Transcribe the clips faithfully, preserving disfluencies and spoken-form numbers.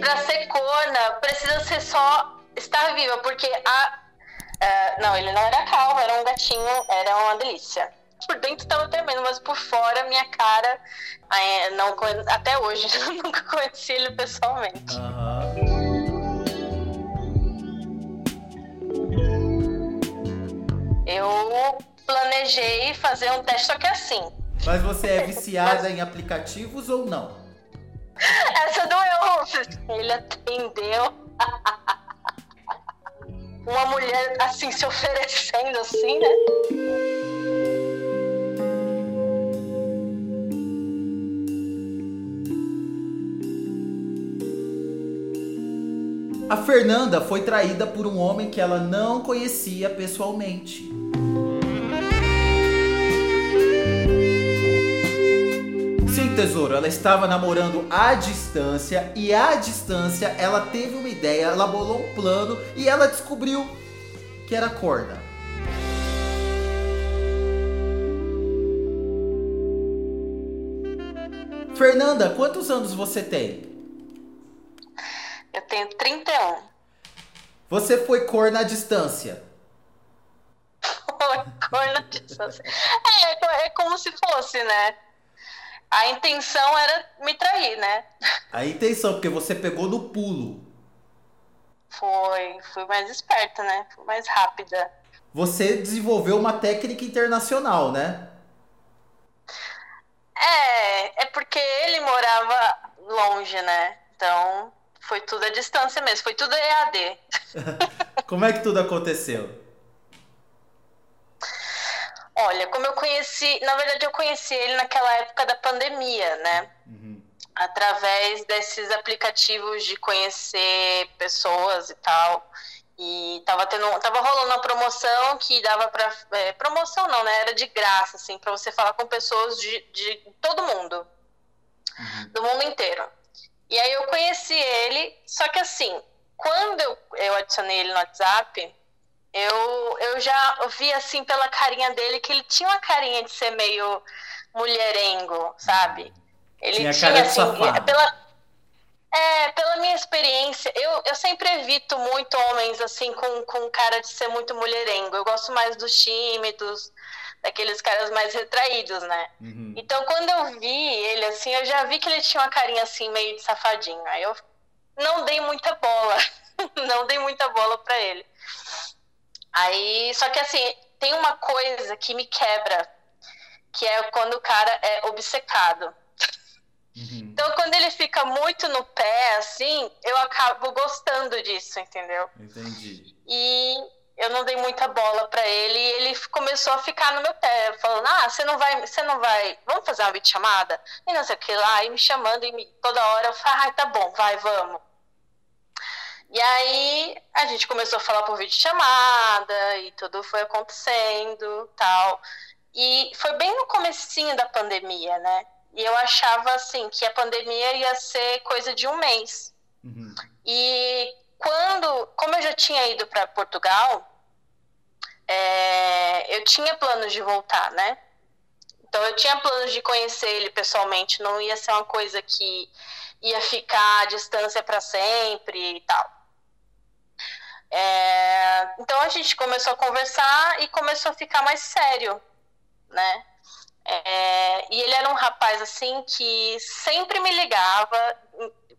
Pra ser corna, precisa ser só estar viva, porque a... Uh, não, ele não era calvo, era um gatinho, era uma delícia. Por dentro tava tremendo, mas por fora, minha cara... Não, até hoje, eu nunca conheci ele pessoalmente. Uhum. Eu planejei fazer um teste, só que assim... Mas você é viciada em aplicativos ou não? Essa doeu! Ele atendeu... Uma mulher, assim, se oferecendo, assim, né? A Fernanda foi traída por um homem que ela não conhecia pessoalmente. Sim, tesouro, ela estava namorando à distância e à distância ela teve uma ideia, ela bolou um plano e ela descobriu que era corna. Fernanda, quantos anos você tem? Eu tenho trinta e um. Você foi corna à distância? Foi corna à distância. É, é como se fosse, né? A intenção era me trair, né? A intenção, porque você pegou no pulo. Foi, fui mais esperta, né? Fui mais rápida. Você desenvolveu uma técnica internacional, né? É, é porque ele morava longe, né? Então, foi tudo à distância mesmo, foi tudo E A D. Como é que tudo aconteceu? Olha, como eu conheci... Na verdade, eu conheci ele naquela época da pandemia, né? Uhum. Através desses aplicativos de conhecer pessoas e tal. E tava, tendo, tava rolando uma promoção que dava pra... É, promoção não, né? Era de graça, assim, pra você falar com pessoas de, de todo mundo. Uhum. Do mundo inteiro. E aí eu conheci ele, só que assim, quando eu, eu adicionei ele no WhatsApp... Eu, eu já vi, assim, pela carinha dele, que ele tinha uma carinha de ser meio mulherengo, sabe? Ele tinha, tinha cara de assim, pela, é, pela minha experiência, eu, eu sempre evito muito homens, assim, com, com cara de ser muito mulherengo. Eu gosto mais dos tímidos, daqueles caras mais retraídos, né? Uhum. Então, quando eu vi ele, assim, eu já vi que ele tinha uma carinha, assim, meio de safadinho. Aí eu não dei muita bola, não dei muita bola pra ele. Aí, só que assim, tem uma coisa que me quebra, que é quando o cara é obcecado. Uhum. Então, quando ele fica muito no pé, assim, eu acabo gostando disso, entendeu? Entendi. E eu não dei muita bola pra ele e ele começou a ficar no meu pé, falando, ah, você não vai, você não vai, vamos fazer uma videochamada? E não sei o que lá, e me chamando, e me, toda hora eu falo, ah, tá bom, vai, vamos. E aí, a gente começou a falar por videochamada e tudo foi acontecendo e tal. E foi bem no comecinho da pandemia, né? E eu achava, assim, que a pandemia ia ser coisa de um mês. Uhum. E quando... Como eu já tinha ido para Portugal, é, eu tinha planos de voltar, né? Então, eu tinha planos de conhecer ele pessoalmente. Não ia ser uma coisa que ia ficar à distância para sempre e tal. É, então a gente começou a conversar e começou a ficar mais sério, né? É, e ele era um rapaz assim que sempre me ligava,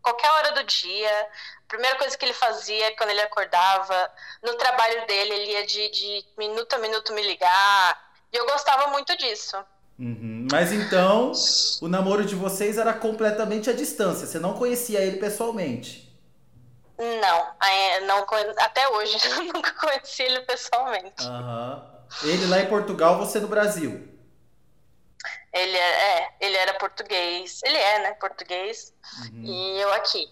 qualquer hora do dia. A primeira coisa que ele fazia quando ele acordava, no trabalho dele, ele ia de, de minuto a minuto me ligar. E eu gostava muito disso. Uhum. Mas então, o namoro de vocês era completamente à distância, você não conhecia ele pessoalmente? Não, não, até hoje eu nunca conheci ele pessoalmente. Uhum. Ele lá em Portugal, você no Brasil? Ele é, é ele era português, ele é, né, português, uhum. E eu aqui.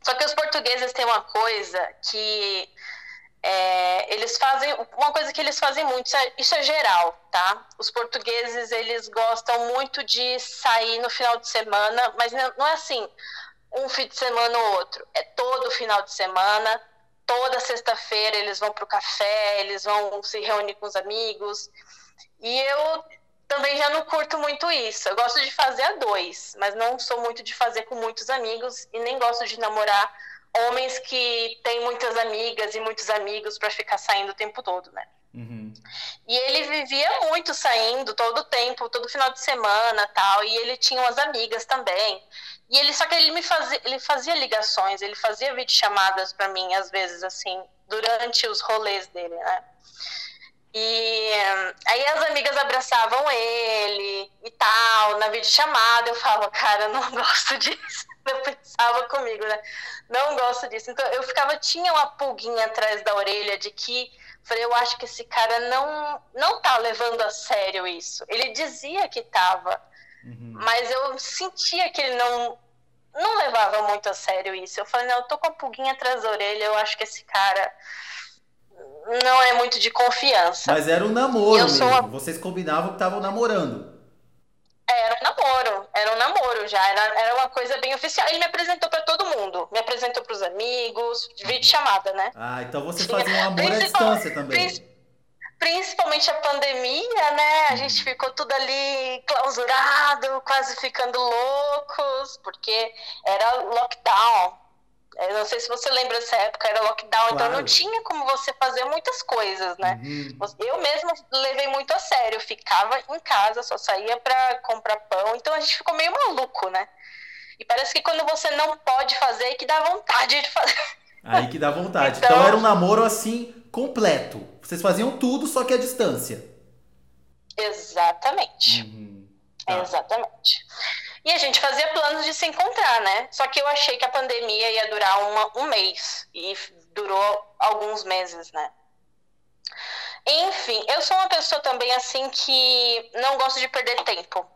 Só que os portugueses têm uma coisa que é, eles fazem, uma coisa que eles fazem muito, isso é, isso é geral, tá? Os portugueses, eles gostam muito de sair no final de semana, mas não, não é assim... um fim de semana ou outro, é todo final de semana, toda sexta-feira eles vão pro café, eles vão se reunir com os amigos, e eu também já não curto muito isso. Eu gosto de fazer a dois, mas não sou muito de fazer com muitos amigos e nem gosto de namorar homens que têm muitas amigas e muitos amigos para ficar saindo o tempo todo, né? Uhum. E ele vivia muito saindo todo o tempo, todo final de semana tal, e ele tinha umas amigas também. E ele, só que ele me fazia, ele fazia ligações, ele fazia videochamadas para mim, às vezes, assim, durante os rolês dele, né? E aí as amigas abraçavam ele e tal, na videochamada. Eu falava, cara, não gosto disso. Eu pensava comigo, né? Não gosto disso. Então eu ficava, tinha uma pulguinha atrás da orelha de que, falei, eu acho que esse cara não, não tá levando a sério isso. Ele dizia que tava, uhum. mas eu sentia que ele não, não levava muito a sério isso. Eu falei, não, eu tô com a pulguinha atrás da orelha, eu acho que esse cara... não é muito de confiança. Mas era um namoro mesmo. Uma... Vocês combinavam que estavam namorando. Era um namoro. Era um namoro já. Era, era uma coisa bem oficial. Ele me apresentou pra todo mundo. Me apresentou pros amigos. Vídeo chamada, né? Ah, então você fazia um amor à distância também. Principalmente a pandemia, né? A gente ficou tudo ali clausurado, quase ficando loucos. Porque era lockdown. Eu não sei se você lembra dessa época, era lockdown, claro. Então não tinha como você fazer muitas coisas, né? Uhum. Eu mesma levei muito a sério, eu ficava em casa, só saía pra comprar pão, então a gente ficou meio maluco, né? E parece que quando você não pode fazer, é que dá vontade de fazer. Aí que dá vontade. Então, então era um namoro, assim, completo. Vocês faziam tudo, só que à distância. Exatamente. Uhum. Tá. Exatamente. E a gente fazia planos de se encontrar, né? Só que eu achei que a pandemia ia durar uma, um mês. E durou alguns meses, né? Enfim, eu sou uma pessoa também, assim, que não gosto de perder tempo.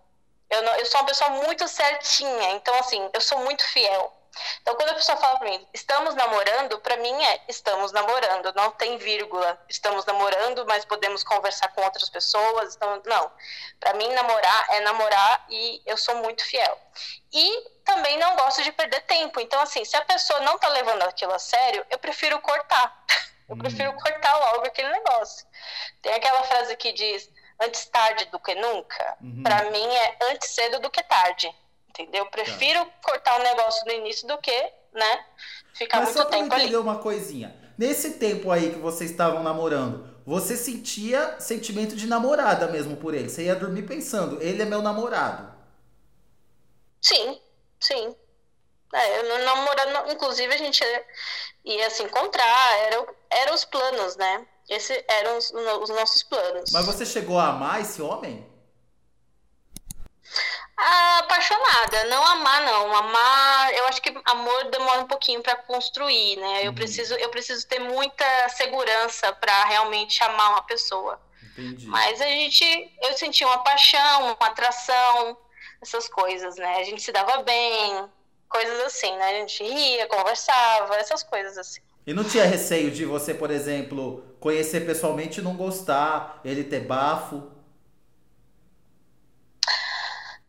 Eu, não, eu sou uma pessoa muito certinha. Então, assim, eu sou muito fiel. Então, quando a pessoa fala pra mim, estamos namorando, pra mim é estamos namorando. Não tem vírgula. Estamos namorando, mas podemos conversar com outras pessoas. Então, não. Pra mim, namorar é namorar e eu sou muito fiel. E também não gosto de perder tempo. Então, assim, se a pessoa não tá levando aquilo a sério, eu prefiro cortar. Eu hum. prefiro cortar logo aquele negócio. Tem aquela frase que diz, antes tarde do que nunca. Uhum. Pra mim é antes cedo do que tarde. Entendeu? Eu prefiro tá. cortar o negócio no início do que, né, ficar Mas muito tempo ali. Mas só pra entender uma coisinha. Nesse tempo aí que vocês estavam namorando, você sentia sentimento de namorada mesmo por ele? Você ia dormir pensando, ele é meu namorado? Sim, sim. É, eu namorando, inclusive a gente ia, ia se encontrar, eram era os planos, né? Esses eram os, os nossos planos. Mas você chegou a amar esse homem? Apaixonada, não amar não, amar, eu acho que amor demora um pouquinho pra construir, né? Eu uhum. preciso, eu preciso ter muita segurança pra realmente amar uma pessoa. Entendi. Mas a gente, eu senti uma paixão, uma atração, essas coisas, né? A gente se dava bem, coisas assim, né? A gente ria, conversava, essas coisas assim. E não tinha receio de você, por exemplo, conhecer pessoalmente e não gostar, ele ter bafo?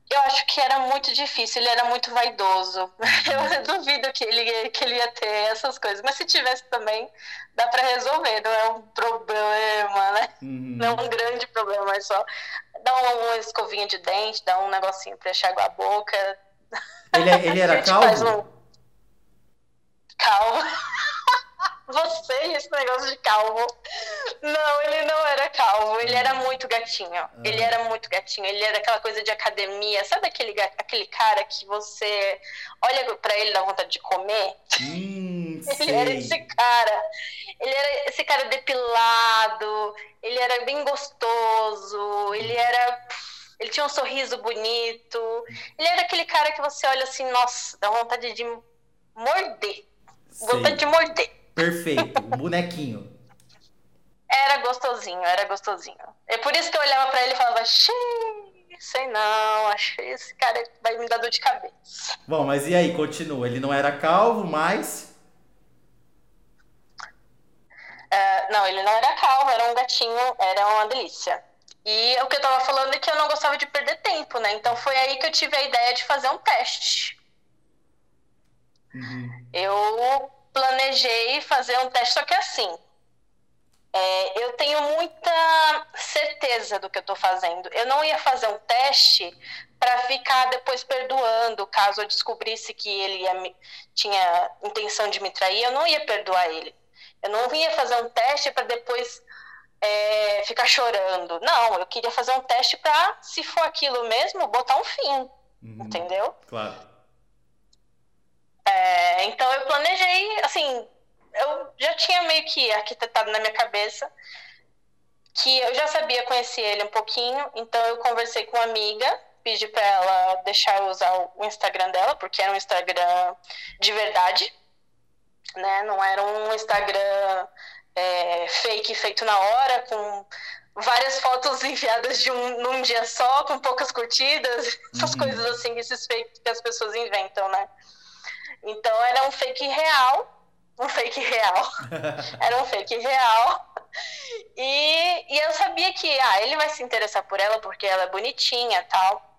Eu acho que era muito difícil, ele era muito vaidoso. Eu duvido que ele, que ele ia ter essas coisas. Mas se tivesse também, dá pra resolver, não é um problema, né? Uhum. Não é um grande problema, mas só dá uma, uma escovinha de dente, dá um negocinho pra enxaguar a boca. Ele, ele era calvo? Um... Calvo. Você e esse negócio de calvo. Não, ele não era calvo. Ele era muito gatinho. Ah. Ele era muito gatinho. Ele era aquela coisa de academia. Sabe aquele, aquele cara que você olha pra ele e dá vontade de comer? Hum, ele sei. era esse cara. Ele era esse cara depilado. Ele era bem gostoso. Ele era... Ele tinha um sorriso bonito. Ele era aquele cara que você olha assim, nossa, dá vontade de morder. Sei. Vontade de morder. Perfeito, um bonequinho. Era gostosinho, era gostosinho. É por isso que eu olhava pra ele e falava, xiii, sei não, acho que esse cara vai me dar dor de cabeça. Bom, mas e aí, continua. Ele não era calvo, mas... Uh, não, ele não era calvo, era um gatinho, era uma delícia. E o que eu tava falando é que eu não gostava de perder tempo, né? Então foi aí que eu tive a ideia de fazer um teste. Uhum. Eu... planejei fazer um teste, só que assim, É, eu tenho muita certeza do que eu estou fazendo. Eu não ia fazer um teste para ficar depois perdoando, caso eu descobrisse que ele ia me, tinha intenção de me trair, eu não ia perdoar ele. Eu não ia fazer um teste para depois é, ficar chorando. Não, eu queria fazer um teste para, se for aquilo mesmo, botar um fim, uhum, entendeu? Claro. É, então eu planejei, assim... Eu já tinha meio que arquitetado na minha cabeça que eu já sabia conhecer ele um pouquinho, então eu conversei com uma amiga, pedi pra ela deixar eu usar o Instagram dela, porque era um Instagram de verdade, né? Não era um Instagram é, fake, feito na hora, com várias fotos enviadas de um, num dia só, com poucas curtidas, essas uhum. coisas assim, esses fakes que as pessoas inventam, né? Então era um fake real, um fake real, era um fake real, e, e eu sabia que, ah, ele vai se interessar por ela porque ela é bonitinha e tal,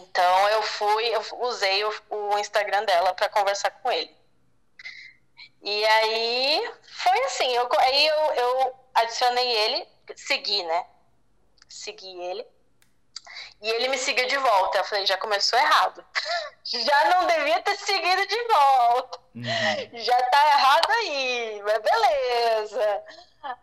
então eu fui, eu usei o, o Instagram dela para conversar com ele, e aí foi assim, eu, aí eu, eu adicionei ele, segui, né, segui ele, e ele me seguiu de volta. Eu falei, já começou errado. Já não devia ter seguido de volta. Uhum. Já tá errado aí, mas beleza.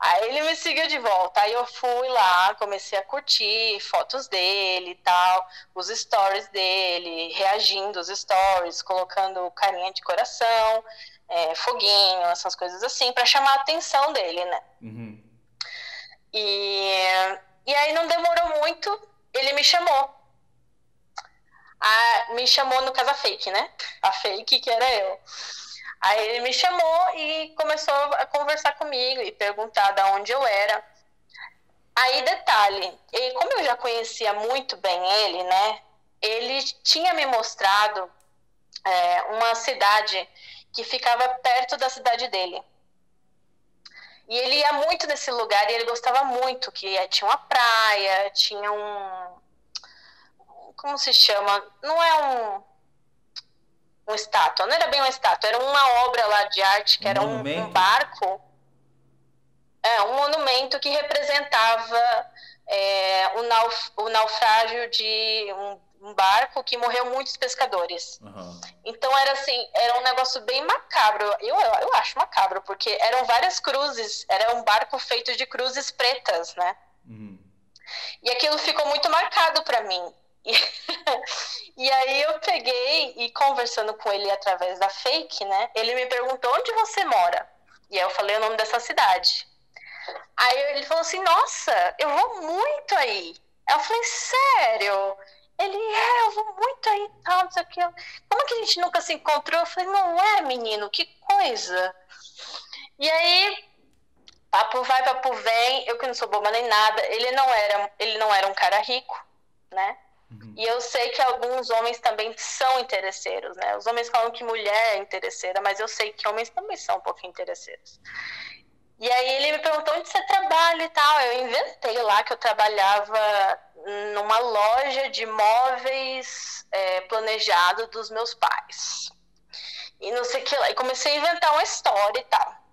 Aí ele me seguiu de volta. Aí eu fui lá, comecei a curtir fotos dele e tal, os stories dele, reagindo aos stories, colocando carinha de coração, é, foguinho, essas coisas assim, pra chamar a atenção dele, né? Uhum. E, e aí não demorou muito... Ele me chamou, ah, me chamou no caso a fake, né? A fake que era eu. Aí ele me chamou e começou a conversar comigo e perguntar de onde eu era. Aí detalhe, e como eu já conhecia muito bem ele, né? Ele tinha me mostrado é, uma cidade que ficava perto da cidade dele. E ele ia muito nesse lugar e ele gostava muito, que tinha uma praia, tinha um... Como se chama? Não é um... Um estátua, não era bem uma estátua, era uma obra lá de arte, que um era um, um barco. É, um monumento que representava é, o, nauf, o naufrágio de um, um barco que morreu muitos pescadores. Uhum. Então era assim, era um negócio bem macabro, eu, eu, eu acho macabro, porque eram várias cruzes, era um barco feito de cruzes pretas, né? Uhum. E aquilo ficou muito marcado para mim. E aí eu peguei e conversando com ele através da fake, né? Ele me perguntou, onde você mora? E aí eu falei o nome dessa cidade. Aí ele falou assim, nossa, eu vou muito aí. Aí eu falei, sério? Ele, é, eu vou muito aí, tal, não sei o que. Como é que a gente nunca se encontrou? Eu falei, não é, menino, que coisa. E aí, papo vai, papo vem, eu que não sou boba nem nada. Ele não era, ele não era um cara rico, né? Uhum. E eu sei que alguns homens também são interesseiros, né? Os homens falam que mulher é interesseira, mas eu sei que homens também são um pouquinho interesseiros. E aí ele me perguntou onde você trabalha e tal. Eu inventei lá que eu trabalhava numa loja de móveis é, planejado dos meus pais. E não sei o que lá. E comecei a inventar uma história e tal.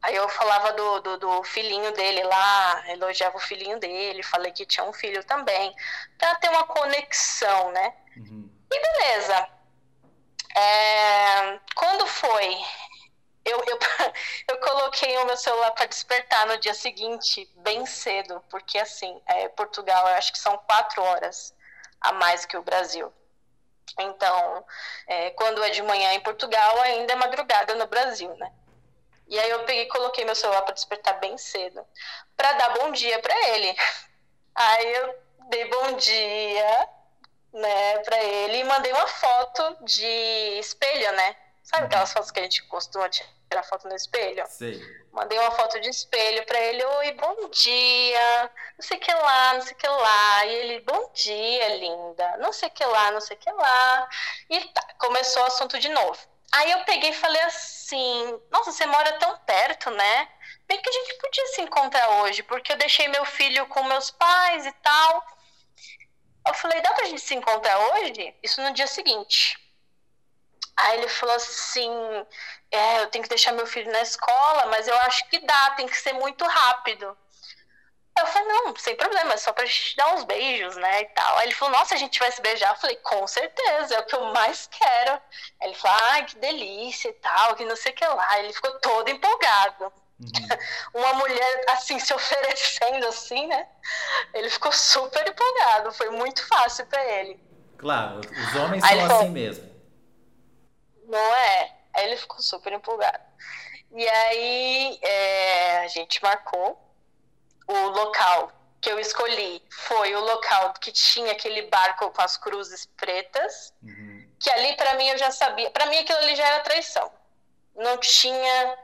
Aí eu falava do, do, do filhinho dele lá, elogiava o filhinho dele, falei que tinha um filho também, pra ter uma conexão, né? Uhum. E beleza. É, quando foi... Eu, eu, eu coloquei o meu celular para despertar no dia seguinte, bem cedo, porque assim, é, Portugal, eu acho que são quatro horas a mais que o Brasil. Então, é, quando é de manhã em Portugal, ainda é madrugada no Brasil, né? E aí eu peguei e coloquei meu celular para despertar bem cedo, para dar bom dia para ele. Aí eu dei bom dia, né, para ele e mandei uma foto de espelho, né? Sabe aquelas fotos que a gente costuma tirar foto no espelho? Sim. Mandei uma foto de espelho pra ele. Oi, bom dia. Não sei o que lá, não sei o que lá. E ele, bom dia, linda. Não sei o que lá, não sei o que lá. E tá, começou o assunto de novo. Aí eu peguei e falei assim, nossa, você mora tão perto, né? Bem que a gente podia se encontrar hoje, porque eu deixei meu filho com meus pais e tal. Eu falei, dá pra gente se encontrar hoje? Isso no dia seguinte. Aí ele falou assim, é, eu tenho que deixar meu filho na escola, mas eu acho que dá, tem que ser muito rápido. Eu falei, não, sem problema, é só pra gente dar uns beijos, né, e tal. Aí ele falou, nossa, a gente vai se beijar? Eu falei, com certeza, é o que eu mais quero. Aí ele falou, ai, que delícia e tal, que não sei o que lá. Ele ficou todo empolgado. Uhum. Uma mulher, assim, se oferecendo, assim, né? Ele ficou super empolgado, foi muito fácil pra ele. Claro, os homens são falou, assim mesmo. Não é? Aí ele ficou super empolgado. E aí, é, a gente marcou. O local que eu escolhi foi o local que tinha aquele barco com as cruzes pretas, uhum. que ali pra mim eu já sabia, pra mim aquilo ali já era traição. Não tinha,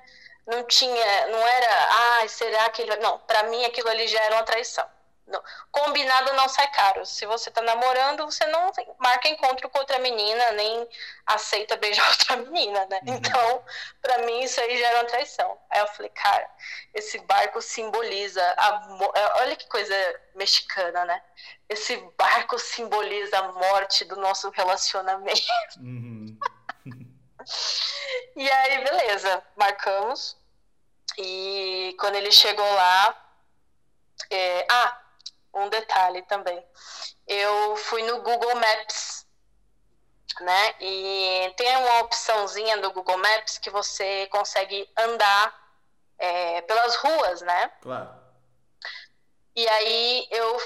não tinha, não era, ah, será que ele... Não, pra mim aquilo ali já era uma traição. Não. Combinado não sai caro. Se você tá namorando, você não marca encontro com outra menina, nem aceita beijar outra menina, né? Uhum. Então, pra mim, isso aí já era uma traição. Aí eu falei, cara, esse barco simboliza amor. Olha que coisa mexicana, né? Esse barco simboliza a morte do nosso relacionamento. Uhum. E aí, beleza, marcamos. E quando ele chegou lá, é... ah, um detalhe também, eu fui no Google Maps, né, e tem uma opçãozinha do Google Maps que você consegue andar é, pelas ruas, né? Claro. E aí eu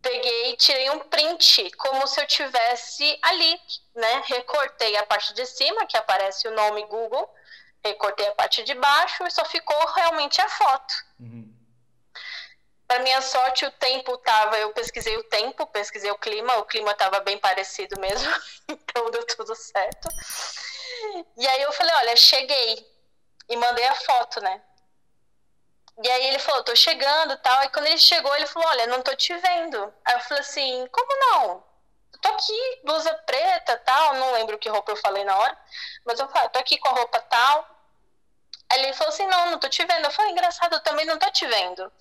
peguei e tirei um print, como se eu tivesse ali, né, recortei a parte de cima, que aparece o nome Google, recortei a parte de baixo e só ficou realmente a foto. Uhum. Para minha sorte, o tempo tava... Eu pesquisei o tempo, pesquisei o clima. O clima tava bem parecido mesmo. Então, deu tudo certo. E aí, eu falei, olha, cheguei. E mandei a foto, né? E aí, ele falou, tô chegando e tal. Aí, quando ele chegou, ele falou, olha, não tô te vendo. Aí, eu falei assim, como não? Eu tô aqui, blusa preta e tal. Não lembro que roupa eu falei na hora. Mas eu falei, tô aqui com a roupa tal. Aí, ele falou assim, não, não tô te vendo. Eu falei, engraçado, eu também não tô te vendo.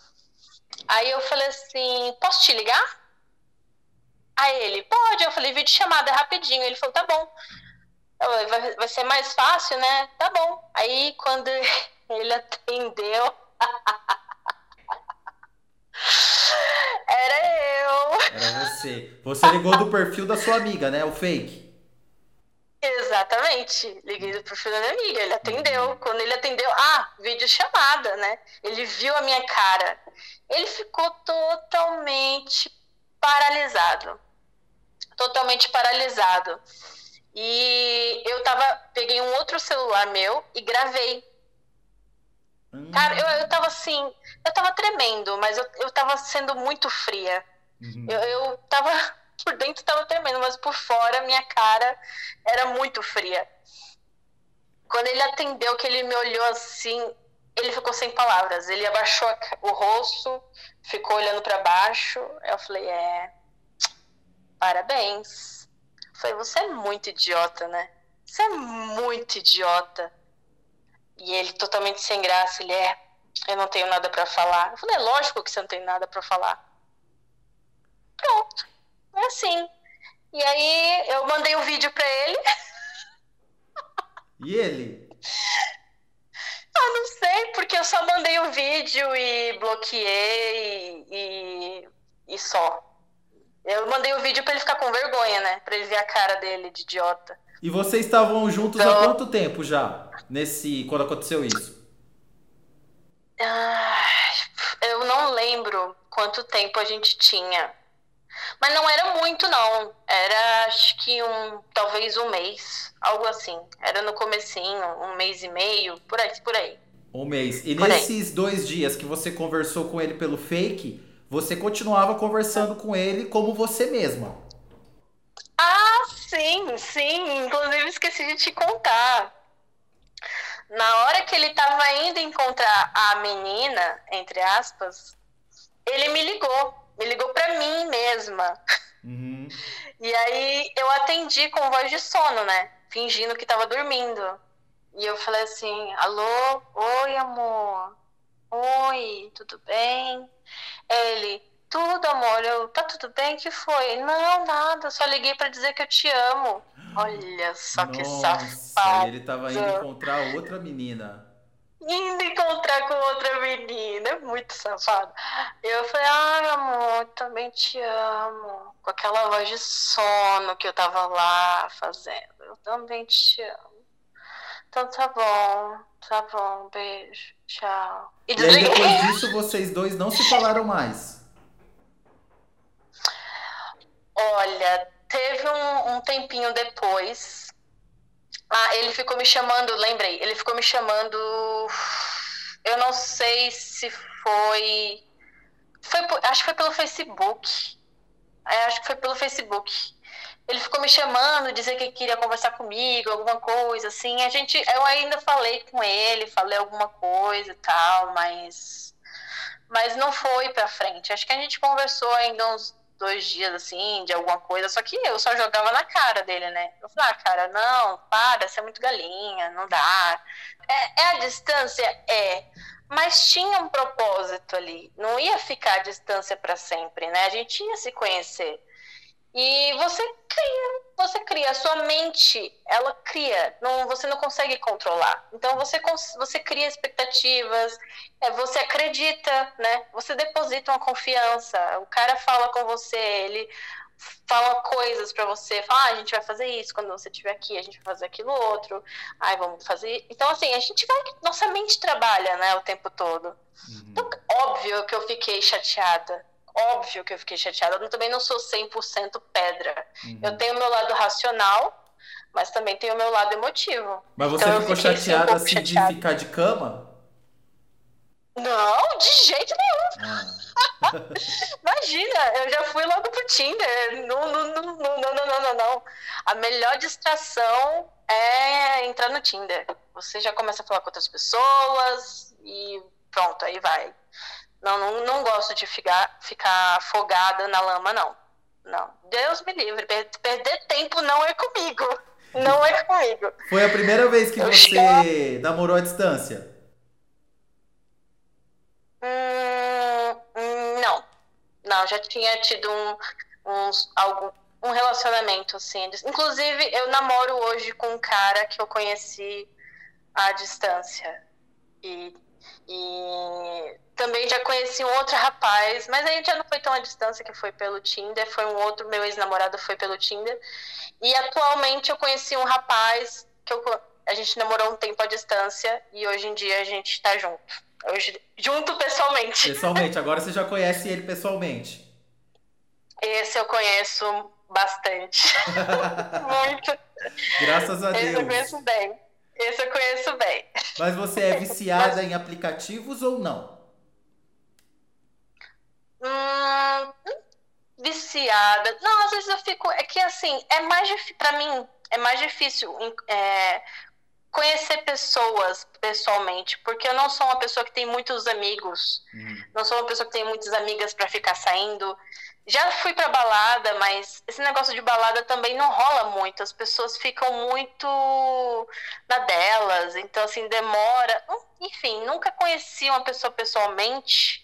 Aí eu falei assim, posso te ligar? Aí ele, pode. Eu falei, vídeo chamada rapidinho. Ele falou, tá bom. Eu falei, vai, vai ser mais fácil, né? Tá bom. Aí quando ele atendeu, era eu. Era você. Você ligou do perfil da sua amiga, né? O fake. Exatamente, liguei do perfil da minha amiga, ele atendeu, uhum. Quando ele atendeu, ah, videochamada, né, ele viu a minha cara, ele ficou totalmente paralisado, totalmente paralisado, e eu tava, peguei um outro celular meu e gravei, uhum. Cara, eu, eu tava assim, eu tava tremendo, mas eu, eu tava sendo muito fria, uhum. eu, eu tava... Por dentro estava tremendo, mas por fora minha cara era muito fria. Quando ele atendeu, que ele me olhou assim, ele ficou sem palavras. Ele abaixou o rosto, ficou olhando para baixo. Eu falei, é, parabéns. Eu falei, você é muito idiota, né? Você é muito idiota. E ele totalmente sem graça, ele é, eu não tenho nada para falar. Eu falei, é lógico que você não tem nada para falar. Pronto. Assim. E aí eu mandei um vídeo pra ele. E ele? Eu não sei, porque eu só mandei o vídeo e bloqueei e, e só. Eu mandei o vídeo pra ele ficar com vergonha, né? Pra ele ver a cara dele de idiota. E vocês estavam juntos então... há quanto tempo já? Nesse... Quando aconteceu isso? Ah, eu não lembro quanto tempo a gente tinha. Mas não era muito, não. Era, acho que um, talvez um mês, algo assim. Era no comecinho, um mês e meio, por aí. Por aí. Um mês. E por nesses aí. Dois dias que você conversou com ele pelo fake, você continuava conversando com ele como você mesma? Ah, sim, sim. Inclusive, esqueci de te contar. Na hora que ele tava indo encontrar a menina, entre aspas, ele me ligou. Me ligou pra mim mesma. Uhum. E aí eu atendi com voz de sono, né? Fingindo que tava dormindo. E eu falei assim, alô? Oi, amor. Oi, tudo bem? Ele, tudo, amor. Eu, tá tudo bem? Que foi? Não, nada. Só liguei pra dizer que eu te amo. Olha só, nossa, que safado. Ele tava indo encontrar outra menina. Indo encontrar com outra menina. Muito safado. Eu falei, ai, amor, eu também te amo. Com aquela voz de sono que eu tava lá fazendo. Eu também te amo. Então tá bom, tá bom, beijo, tchau. E desliguei. E aí, depois disso, vocês dois não se falaram mais? Olha, teve um, um tempinho depois. Ah, ele ficou me chamando, lembrei, ele ficou me chamando, eu não sei se foi, foi acho que foi pelo Facebook, é, acho que foi pelo Facebook. Ele ficou me chamando, dizendo que queria conversar comigo, alguma coisa, assim. A gente, eu ainda falei com ele, falei alguma coisa e tal, mas, mas não foi pra frente. Acho que a gente conversou ainda uns dois dias, assim, de alguma coisa, só que eu só jogava na cara dele, né? Eu falei, ah, cara, não, para, você é muito galinha, não dá. É, é a distância? É. Mas tinha um propósito ali. Não ia ficar a distância pra sempre, né? A gente ia se conhecer. E você cria, você cria, a sua mente, ela cria, não, você não consegue controlar. Então você, você cria expectativas, você acredita, né? Você deposita uma confiança, o cara fala com você, ele fala coisas pra você, fala, ah, a gente vai fazer isso quando você estiver aqui, a gente vai fazer aquilo outro, ai, vamos fazer... Então, assim, a gente vai... Nossa mente trabalha, né, o tempo todo. Uhum. Então, óbvio que eu fiquei chateada. Óbvio que eu fiquei chateada, eu também não sou cem por cento pedra. Uhum. Eu tenho o meu lado racional, mas também tenho o meu lado emotivo. Mas você então, ficou chateada um assim chateada. De ficar de cama? Não, de jeito nenhum. Ah. Imagina, eu já fui logo pro Tinder. Não, não, não, não, não, não, não, não. A melhor distração é entrar no Tinder. Você já começa a falar com outras pessoas e pronto, aí vai. Não, não, não gosto de ficar, ficar afogada na lama, não. Não. Deus me livre. Per- perder tempo não é comigo. Não é comigo. Foi a primeira vez que eu você chamo... namorou à distância? Hum, não. Não, já tinha tido um, um, algum, um relacionamento, assim. Inclusive, eu namoro hoje com um cara que eu conheci à distância. E... e também já conheci um outro rapaz, mas a gente já não foi tão à distância, que foi pelo Tinder, foi um outro, meu ex-namorado foi pelo Tinder, e atualmente eu conheci um rapaz que eu, a gente namorou um tempo à distância e hoje em dia a gente tá junto, hoje, junto pessoalmente. Pessoalmente, agora você já conhece ele pessoalmente? Esse eu conheço bastante, muito. Graças a Deus. Esse eu conheço bem. Esse eu conheço bem. Mas você é viciada em aplicativos ou não? Hum, viciada. Não, às vezes eu fico... É que assim, é mais difícil... Pra mim, é mais difícil é, conhecer pessoas pessoalmente. Porque eu não sou uma pessoa que tem muitos amigos. Hum. Não sou uma pessoa que tem muitas amigas pra ficar saindo. Já fui pra balada, mas esse negócio de balada também não rola muito. As pessoas ficam muito na delas, então assim, demora. Enfim, nunca conheci uma pessoa pessoalmente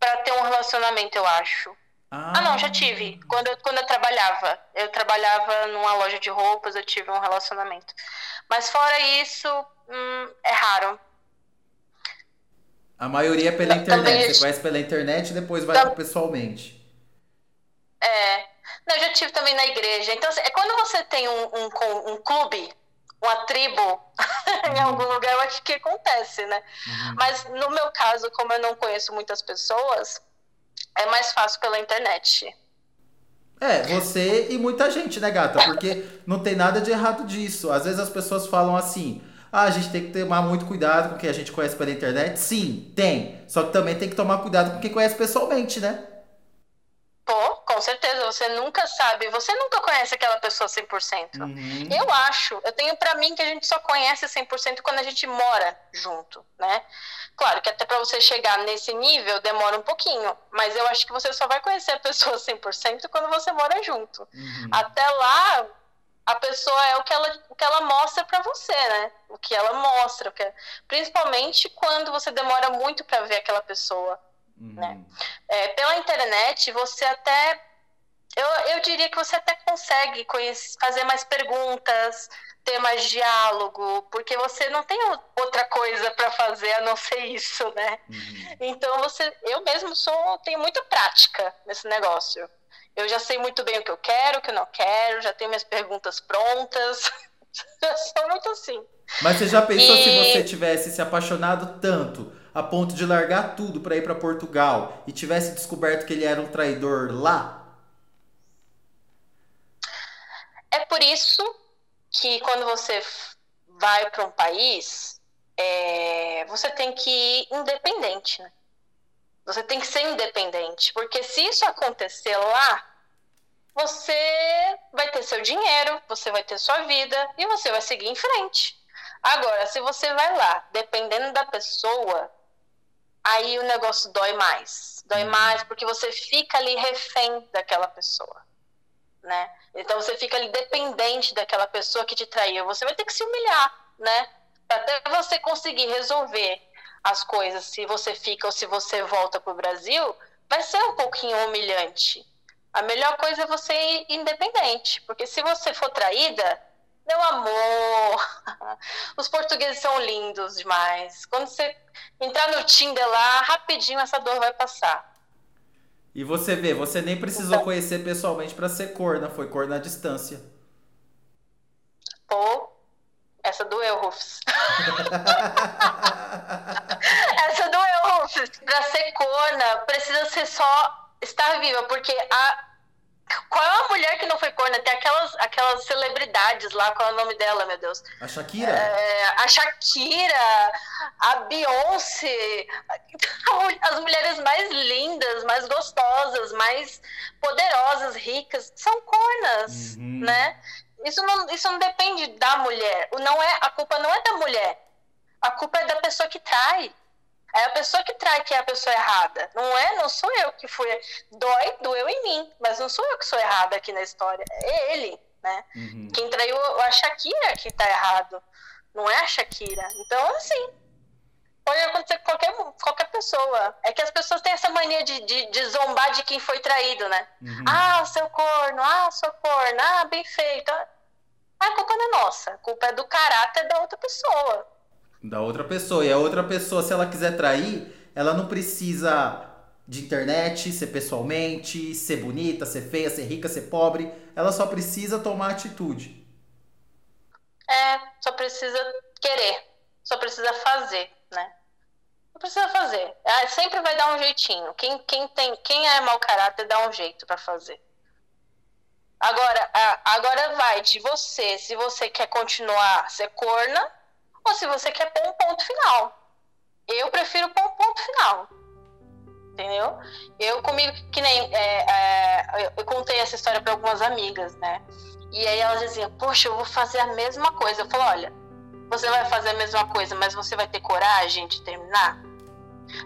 pra ter um relacionamento, eu acho. Ah, ah não, já tive. Quando eu, quando eu trabalhava. Eu trabalhava numa loja de roupas, eu tive um relacionamento. Mas fora isso, hum, é raro. A maioria é pela internet. Também... Você conhece pela internet e depois vai Também... pessoalmente. É, não, eu já tive também na igreja. Então, é quando você tem um, um, um clube, uma tribo, uhum. em algum lugar, eu acho que acontece, né? Uhum. Mas no meu caso, como eu não conheço muitas pessoas, é mais fácil pela internet. É, você e muita gente, né, gata? Porque não tem nada de errado disso. Às vezes as pessoas falam assim, ah, a gente tem que tomar muito cuidado com quem a gente conhece pela internet. Sim, tem. Só que também tem que tomar cuidado com quem conhece pessoalmente, né? Pô, com certeza, você nunca sabe, você nunca conhece aquela pessoa cem por cento. Uhum. Eu acho, eu tenho pra mim que a gente só conhece cem por cento quando a gente mora junto, né? Claro que até pra você chegar nesse nível demora um pouquinho, mas eu acho que você só vai conhecer a pessoa cem por cento quando você mora junto. Uhum. Até lá, a pessoa é o que ela, o que ela mostra pra você, né? O que ela mostra, o que... principalmente quando você demora muito pra ver aquela pessoa. Uhum. Né? É, pela internet, você até... Eu, eu diria que você até consegue conhecer, fazer mais perguntas, ter mais diálogo, porque você não tem outra coisa para fazer a não ser isso, né? Uhum. Então, você, eu mesmo sou, tenho muita prática nesse negócio. Eu já sei muito bem o que eu quero, o que eu não quero, já tenho minhas perguntas prontas. Eu sou muito assim. Mas você já pensou e... se você tivesse se apaixonado tanto a ponto de largar tudo para ir para Portugal e tivesse descoberto que ele era um traidor lá? É por isso que quando você vai para um país, é, você tem que ir independente, né? Você tem que ser independente, porque se isso acontecer lá, você vai ter seu dinheiro, você vai ter sua vida e você vai seguir em frente. Agora, se você vai lá, dependendo da pessoa, aí o negócio dói mais. Dói mais porque você fica ali refém daquela pessoa, né? Então você fica ali dependente daquela pessoa que te traiu. Você vai ter que se humilhar, né? Até você conseguir resolver as coisas, se você fica ou se você volta pro Brasil, vai ser um pouquinho humilhante. A melhor coisa é você ir independente, porque se você for traída, meu amor, os portugueses são lindos demais. Quando você entrar no Tinder lá, rapidinho essa dor vai passar. E você vê, você nem precisou então, conhecer pessoalmente para ser corna, foi corna à distância. Pô, essa doeu, Rufus. essa doeu, Rufus. Para ser corna, precisa ser só estar viva, porque a... qual é a mulher que não foi corna? Tem aquelas, aquelas celebridades lá, qual é o nome dela, meu Deus? A Shakira? É, a Shakira, a Beyoncé, as mulheres mais lindas, mais gostosas, mais poderosas, ricas, são cornas, uhum. né? Isso não, isso não depende da mulher, não é, a culpa não é da mulher, a culpa é da pessoa que trai. É a pessoa que trai que é a pessoa errada. Não é, não sou eu que fui. Dói, doeu em mim, mas não sou eu que sou errada aqui na história. É ele, né? Uhum. Quem traiu a Shakira que tá errado. Não é a Shakira. Então, assim, pode acontecer com qualquer, qualquer pessoa. É que as pessoas têm essa mania de, de, de zombar de quem foi traído, né? Uhum. Ah, seu corno, ah, sua corna, ah, bem feito. A culpa não é nossa. A culpa é do caráter da outra pessoa. Da outra pessoa. E a outra pessoa, se ela quiser trair, ela não precisa de internet, ser pessoalmente, ser bonita, ser feia, ser rica, ser pobre. Ela só precisa tomar atitude. É, só precisa querer. Só precisa fazer, né? Só precisa fazer. É, sempre vai dar um jeitinho. Quem, quem, tem, quem é mau caráter dá um jeito pra fazer. Agora, agora vai de você. Se você quer continuar a ser corna, ou se você quer pôr um ponto final. Eu prefiro pôr um ponto final. Entendeu? Eu comigo, que nem... É, é, eu contei essa história para algumas amigas, né? E aí elas diziam, poxa, eu vou fazer a mesma coisa. Eu falo, olha, você vai fazer a mesma coisa, mas você vai ter coragem de terminar?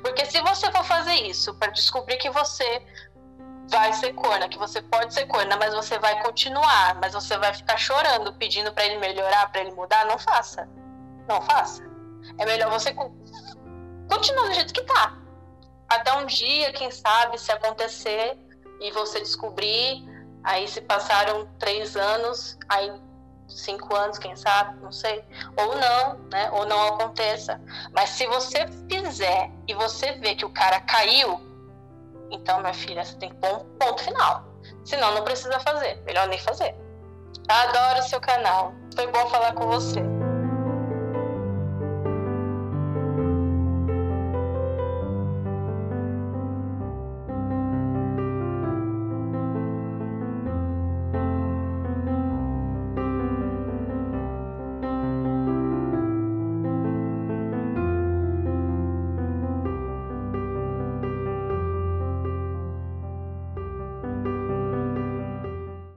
Porque se você for fazer isso para descobrir que você vai ser corna, que você pode ser corna, mas você vai continuar, mas você vai ficar chorando, pedindo para ele melhorar, para ele mudar, não faça. Não faça. É melhor você continuar do jeito que tá. Até um dia, quem sabe, se acontecer e você descobrir, aí se passaram três anos, aí cinco anos, quem sabe, não sei. Ou não, né? Ou não aconteça. Mas se você fizer e você ver que o cara caiu, então, minha filha, você tem que pôr um ponto final. Senão, não precisa fazer. Melhor nem fazer. Adoro o seu canal. Foi bom falar com você.